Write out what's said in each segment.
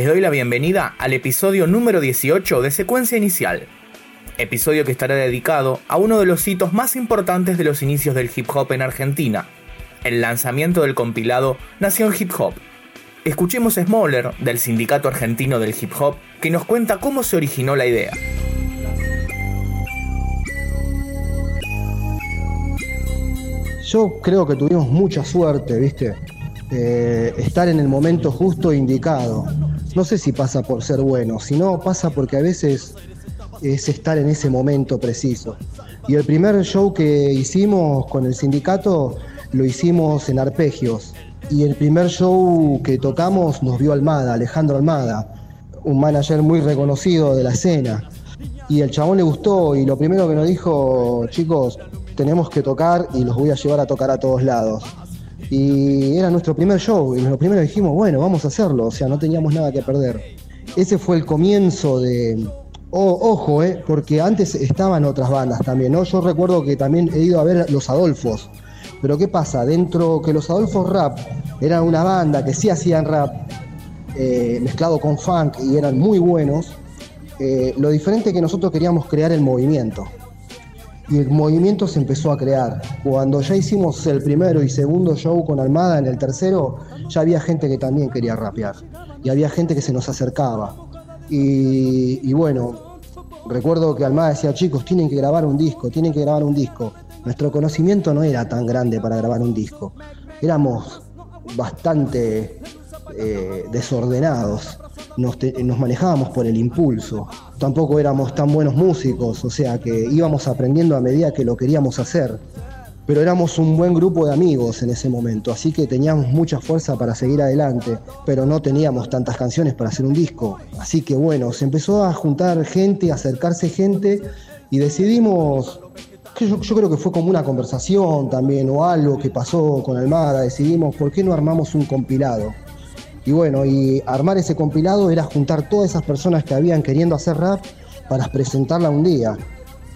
Les doy la bienvenida al episodio número 18 de Secuencia Inicial, episodio que estará dedicado a uno de los hitos más importantes de los inicios del hip hop en Argentina, el lanzamiento del compilado Nación Hip Hop. Escuchemos a Smoller, del Sindicato Argentino del Hip Hop, que nos cuenta cómo se originó la idea. Yo creo que tuvimos mucha suerte, ¿viste? Estar en el momento justo e indicado. No sé si pasa por ser bueno, sino pasa porque a veces es estar en ese momento preciso. Y el primer show que hicimos con el sindicato lo hicimos en Arpegios. Y el primer show que tocamos nos vio Almada, Alejandro Almada, un manager muy reconocido de la escena. Y el chabón le gustó y lo primero que nos dijo, chicos, tenemos que tocar y los voy a llevar a tocar a todos lados. Y era nuestro primer show y lo primero dijimos, bueno, vamos a hacerlo, o sea, no teníamos nada que perder. Ese fue el comienzo de... Ojo, porque antes estaban otras bandas también, ¿no? Yo recuerdo que también he ido a ver Los Adolfos, pero ¿qué pasa? Dentro que Los Adolfos Rap eran una banda que sí hacían rap, mezclado con funk y eran muy buenos, lo diferente que nosotros queríamos crear el movimiento. Y el movimiento se empezó a crear. Cuando ya hicimos el primero y segundo show con Almada, en el tercero, ya había gente que también quería rapear. Y había gente que se nos acercaba. Y bueno, recuerdo que Almada decía, chicos, tienen que grabar un disco. Nuestro conocimiento no era tan grande para grabar un disco. Éramos bastante desordenados. Nos manejábamos por el impulso, tampoco éramos tan buenos músicos, o sea que íbamos aprendiendo a medida que lo queríamos hacer, pero éramos un buen grupo de amigos en ese momento, así que teníamos mucha fuerza para seguir adelante, pero no teníamos tantas canciones para hacer un disco, así que bueno, se empezó a juntar gente, a acercarse gente y decidimos, yo creo que fue como una conversación también o algo que pasó con Almada, decidimos por qué no armamos un compilado. Y bueno, y armar ese compilado era juntar todas esas personas que habían queriendo hacer rap para presentarla un día.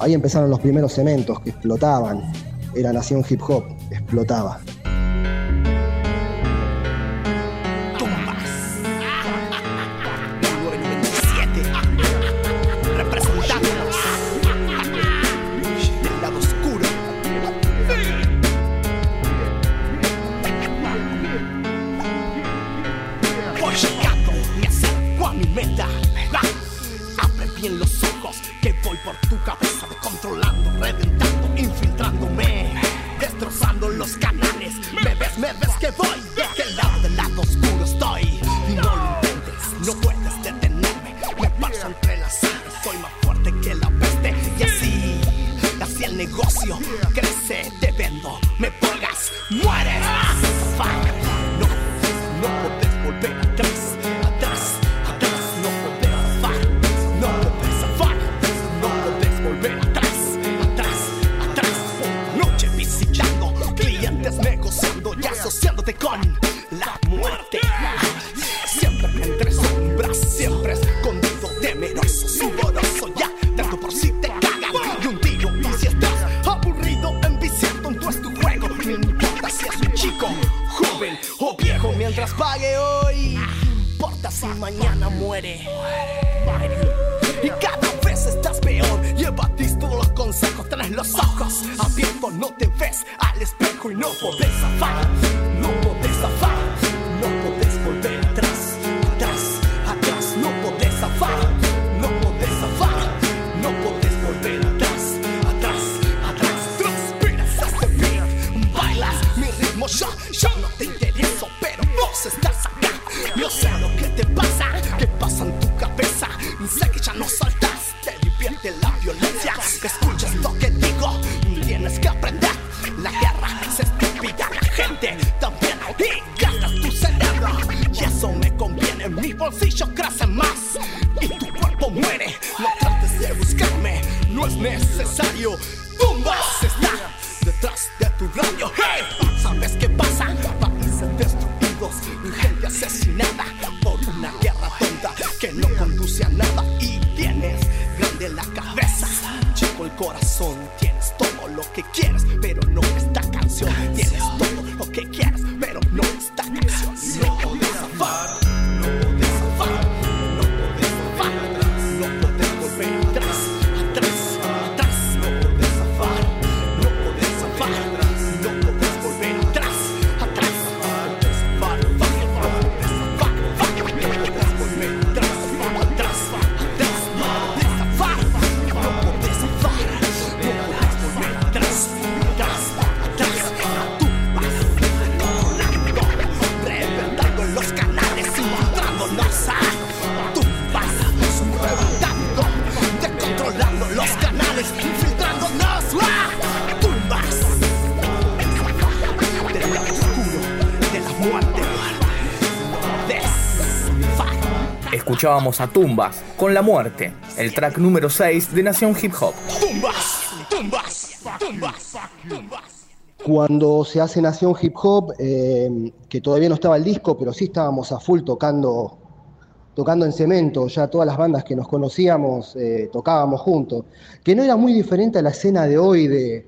Ahí empezaron los primeros cementos que explotaban. Era Nación Hip Hop, explotaba. Tienes todo lo que quieres, pero no esta canción. No podés zafar, escuchábamos a Tumbas con La Muerte, el track número 6 de Nación Hip Hop. Cuando se hace Nación Hip Hop, que todavía no estaba el disco, pero sí estábamos a full tocando en cemento, ya todas las bandas que nos conocíamos tocábamos juntos, que no era muy diferente a la escena de hoy, de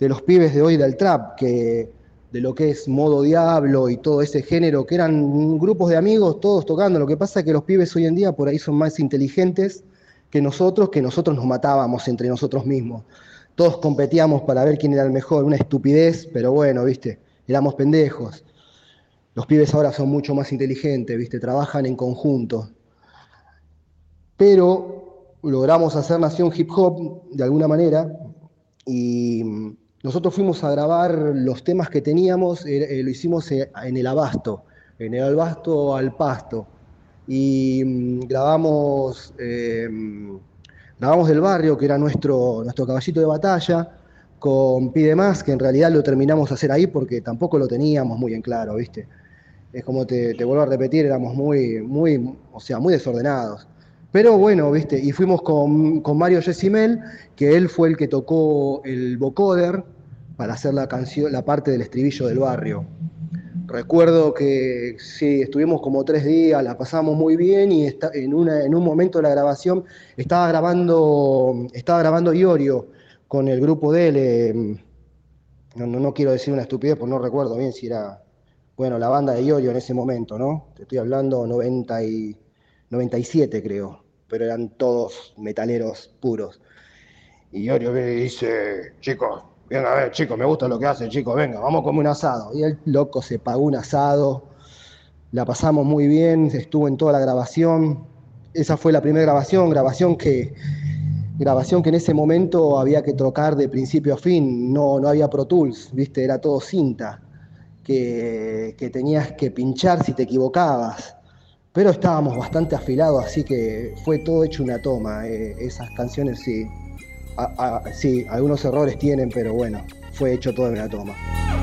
los pibes de hoy del trap, que de lo que es Modo Diablo y todo ese género, que eran grupos de amigos todos tocando. Lo que pasa es que los pibes hoy en día por ahí son más inteligentes que nosotros nos matábamos entre nosotros mismos. Todos competíamos para ver quién era el mejor, una estupidez, pero bueno, viste, éramos pendejos. Los pibes ahora son mucho más inteligentes, ¿viste? Trabajan en conjunto. Pero logramos hacer Nación Hip Hop de alguna manera y nosotros fuimos a grabar los temas que teníamos, lo hicimos en el Abasto, al Pasto. Y grabamos El Barrio, que era nuestro caballito de batalla, con Pide Más, que en realidad lo terminamos de hacer ahí porque tampoco lo teníamos muy en claro, ¿viste? Es como te vuelvo a repetir, éramos muy desordenados. Pero bueno, ¿viste? Y fuimos con Mario Yesimel, que él fue el que tocó el vocoder para hacer la canción, la parte del estribillo del Barrio. Recuerdo que sí, estuvimos como 3 días, la pasamos muy bien y en un momento de la grabación estaba grabando Iorio con el grupo de él, no quiero decir una estupidez porque no recuerdo bien si era, bueno, la banda de Iorio en ese momento, ¿no? Te estoy hablando 97 creo, pero eran todos metaleros puros. Y Iorio viene y dice, chicos, venga a ver, chicos, me gusta lo que hacen, chicos, venga, vamos a comer un asado. Y el loco se pagó un asado, la pasamos muy bien, estuvo en toda la grabación. Esa fue la primera grabación que en ese momento había que trocar de principio a fin, no había Pro Tools, ¿viste? Era todo cinta, que tenías que pinchar si te equivocabas, pero estábamos bastante afilados, así que fue todo hecho una toma. Esas canciones sí, algunos errores tienen, pero bueno, fue hecho todo en una toma.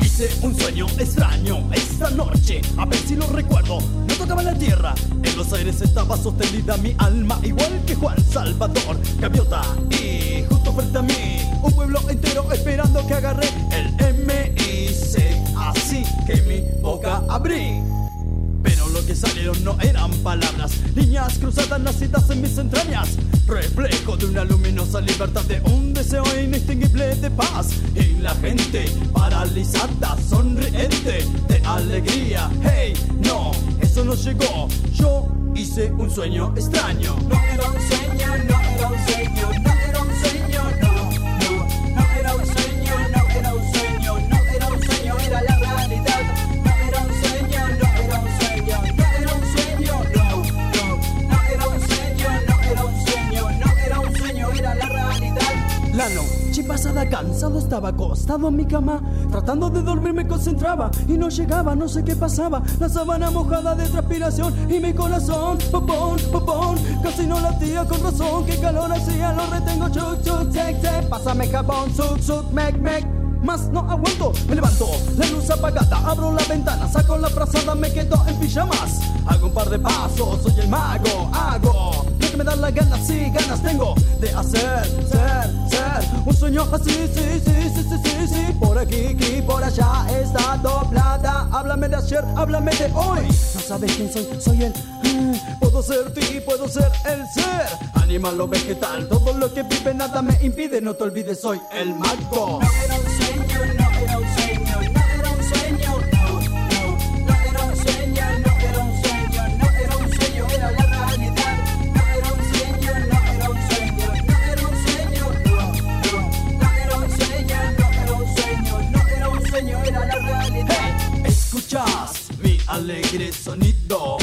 Hice un sueño extraño esta noche, a ver si lo recuerdo. No tocaba la tierra, en los aires estaba sostenida mi alma, igual que Juan Salvador Gaviota. Y justo frente a mí, un pueblo entero esperando que agarré el M.I.C. Así que mi boca abrí, pero lo que salieron no eran palabras. Líneas cruzadas nacidas en mis entrañas, reflejo de una luminosa libertad, de un deseo inextinguible de paz. Y la gente paralizada, sonriente de alegría. Hey, no, eso no llegó. Yo hice un sueño extraño. No era un sueño, no era un sueño, no era un sueño, no. No era un sueño, no era un sueño, no era un sueño, era la realidad. La noche pasada cansado estaba acostado en mi cama, tratando de dormir me concentraba y no llegaba, no sé qué pasaba. La sábana mojada de transpiración y mi corazón, popón, popón, casi no latía con razón. Qué calor hacía, lo retengo, chuc, chuc, sec, sec, pásame jabón, suc, suc, mec, mec. Más no aguanto, me levanto, la luz apagada, abro la ventana, saco la frazada, me quedo en pijamas. Hago un par de pasos, soy el mago, hago me dan las ganas, sí, ganas tengo de hacer, ser un sueño así, sí, por aquí, por allá está doblada. Háblame de ayer, háblame de hoy, no sabes quién soy el, puedo ser ti, puedo ser el ser, animal o vegetal, todo lo que vive nada me impide, no te olvides, soy el mago. No era un sueño, no era un sueño, no era un sueño, no era un sueño, no era un sueño, no era un sueño, era la realidad. Escuchas mi alegre sonido,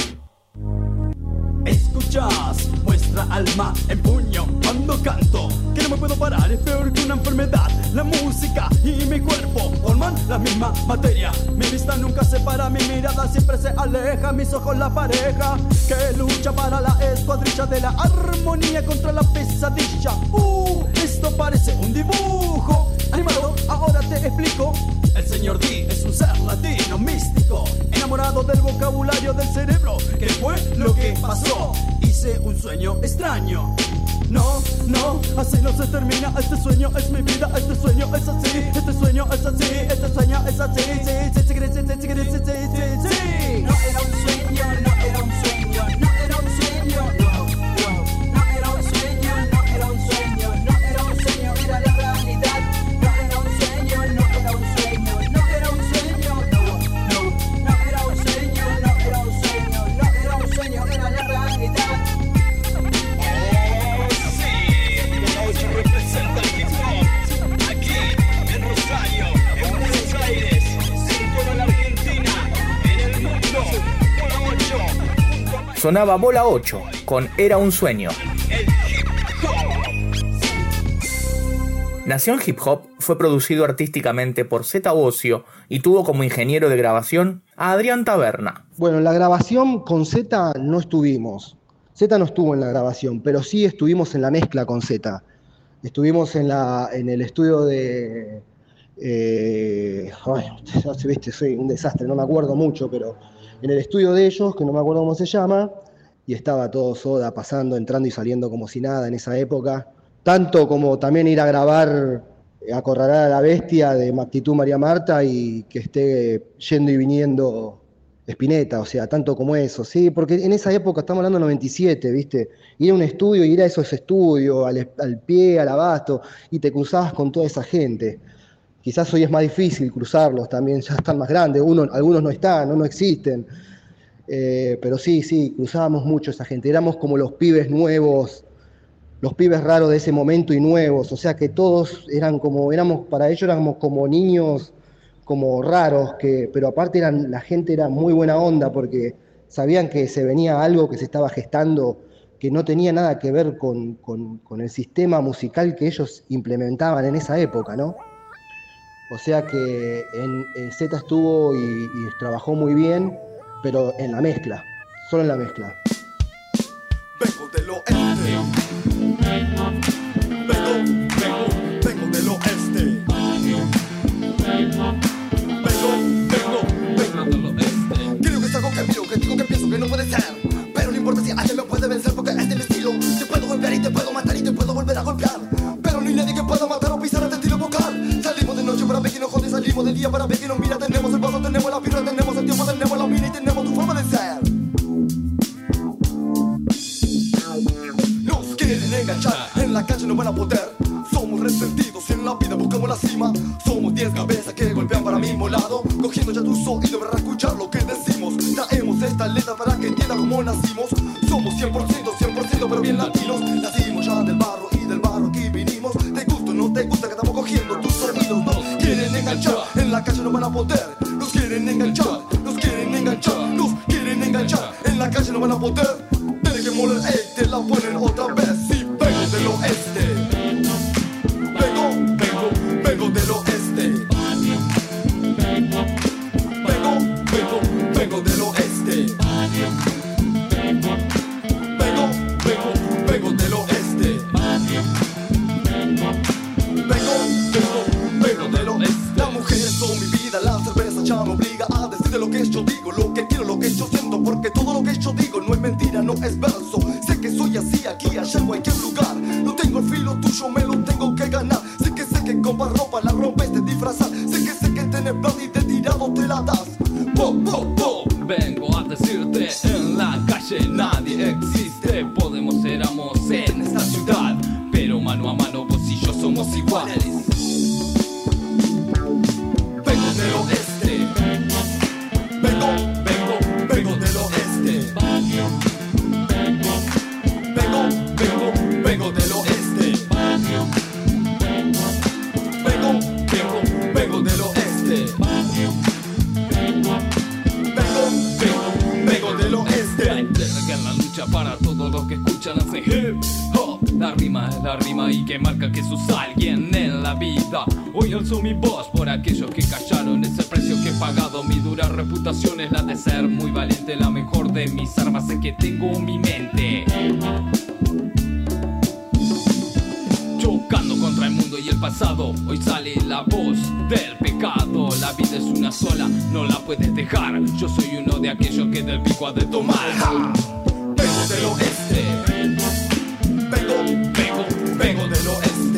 escuchas vuestra alma en puño cuando canto, que no me puedo parar, es peor que una enfermedad. La música y mi cuerpo forman la misma materia, mi vista nunca se para, mi mirada siempre se aleja, mis ojos la pareja que lucha para la escuadrilla de la armonía contra la pesadilla. Esto parece un dibujo animado, ahora te explico. El señor D es un ser latino místico, enamorado del vocabulario del cerebro. ¿Qué fue lo que pasó? Hice no se termina. Este sueño es mi vida, este sueño es así. Este sueño es así, este sueño es así. Sí. No era un sueño, no era un sueño, no era un sueño, no, no. No era un sueño, no era un sueño, no era un sueño, mira la realidad. No era un sueño, no era un sueño, no era un sueño, no, no. No era un sueño, no era un sueño, no era un sueño, era la realidad. Sonaba Bola 8 con Era un sueño. Nación Hip Hop fue producido artísticamente por Zeta Osio y tuvo como ingeniero de grabación a Adrián Taberna. Bueno, en la grabación con Zeta no estuvimos. Zeta no estuvo en la grabación, pero sí estuvimos en la mezcla con Zeta. Estuvimos en el estudio de... viste, soy un desastre, no me acuerdo mucho, pero... en el estudio de ellos, que no me acuerdo cómo se llama, y estaba todo Soda pasando, entrando y saliendo como si nada en esa época. Tanto como también ir a grabar Acorralar a la Bestia de Mactitud María Marta y que esté yendo y viniendo Spinetta, o sea, tanto como eso, ¿sí? Porque en esa época, estamos hablando del 97, ¿viste? Ir a un estudio, ir a esos estudios, al pie, al abasto, y te cruzabas con toda esa gente. Quizás hoy es más difícil cruzarlos también, ya están más grandes, algunos no están, no existen. Pero sí, cruzábamos mucho esa gente. Éramos como los pibes nuevos, los pibes raros de ese momento y nuevos. O sea que todos para ellos éramos como niños, como raros, pero aparte la gente era muy buena onda porque sabían que se venía algo que se estaba gestando, que no tenía nada que ver con el sistema musical que ellos implementaban en esa época, ¿no? O sea que en Zeta estuvo y trabajó muy bien, pero en la mezcla, solo en la mezcla. Vengo del oeste. Vengo del oeste. Vengo. Creo que es algo que miro, que digo que pienso que no puede ser. Pero no importa si alguien me puede vencer porque es del estilo. Te puedo golpear y te puedo matar y te puedo volver a golpear. Pero ni nadie que pueda matar o pisar este estilo vocal. Para pequeños joder, salimos del día para pequeños. Mira, tenemos el paso, tenemos la pirra, tenemos el tiempo, tenemos la mina y tenemos tu forma de ser. Nos quieren enganchar, en la cancha no van a poder. Somos resentidos y en la vida buscamos la cima. Somos 10 cabezas que golpean para mismo lado, cogiendo ya tus oídos para escuchar lo que decimos. Traemos esta letra para que entienda cómo nacimos. Somos 100%, pero bien latinos. Nacimos ya del barro y del barro aquí vinimos. Te gusta o no te gusta que estamos cogiendo tus sonidos. Nos quieren enganchar, en la calle no van a poder. Nos quieren enganchar, nos quieren enganchar, nos quieren enganchar. En la calle no van a poder. Desde que moler, te la ponen otra vez. Y vengo del oeste. Vengo del oeste. Vengo del oeste. Vengo del oeste. Vengo del oeste. Las mujeres son mi vida, la cerveza ya me obliga a decirte lo que yo digo, lo que quiero, lo que yo siento, porque todo lo que yo digo no es mentira, no es verso. Sé que soy así, aquí, allá, en cualquier lugar. No tengo el filo tuyo, me lo tengo que ganar. Sé que compras ropa, la rompes, te disfrazas. Sé que tenés plata y de tirado te la das. Vengo a decirte, en la calle nadie existe. Podemos ser amos en esta ciudad, pero mano a mano vos y yo somos iguales. Vengo del oeste. Vengo del oeste. Vengo del oeste. Vengo del oeste. Para todos los que escuchan hace hip hop. La rima y que marca que sos alguien en la vida. Hoy alzo mi voz por aquellos que callaron. Es el precio que he pagado, mi dura reputación es la de ser muy valiente. La mejor de mis armas es que tengo mi mente. Chocando contra el mundo y el pasado, hoy sale la voz del pecado. La vida es una sola, no la puedes dejar. Yo soy uno de aquellos que del pico ha de tomar. Vengo del oeste. Vengo del oeste.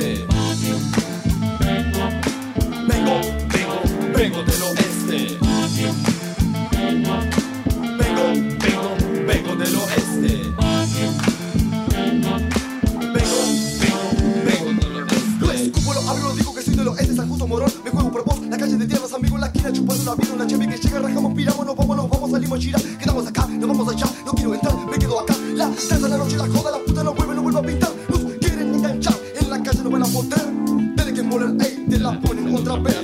Por una vino, una cheve que llega, rajamos, piramos, nos vamos, salimos, gira. Quedamos acá, nos vamos allá, no quiero entrar, me quedo acá. La danza, la noche, la joda, la puta no vuelve a pintar. Nos quieren enganchar, en la calle no van a poder. Desde que Smoller, ey, te la ponen otra vez.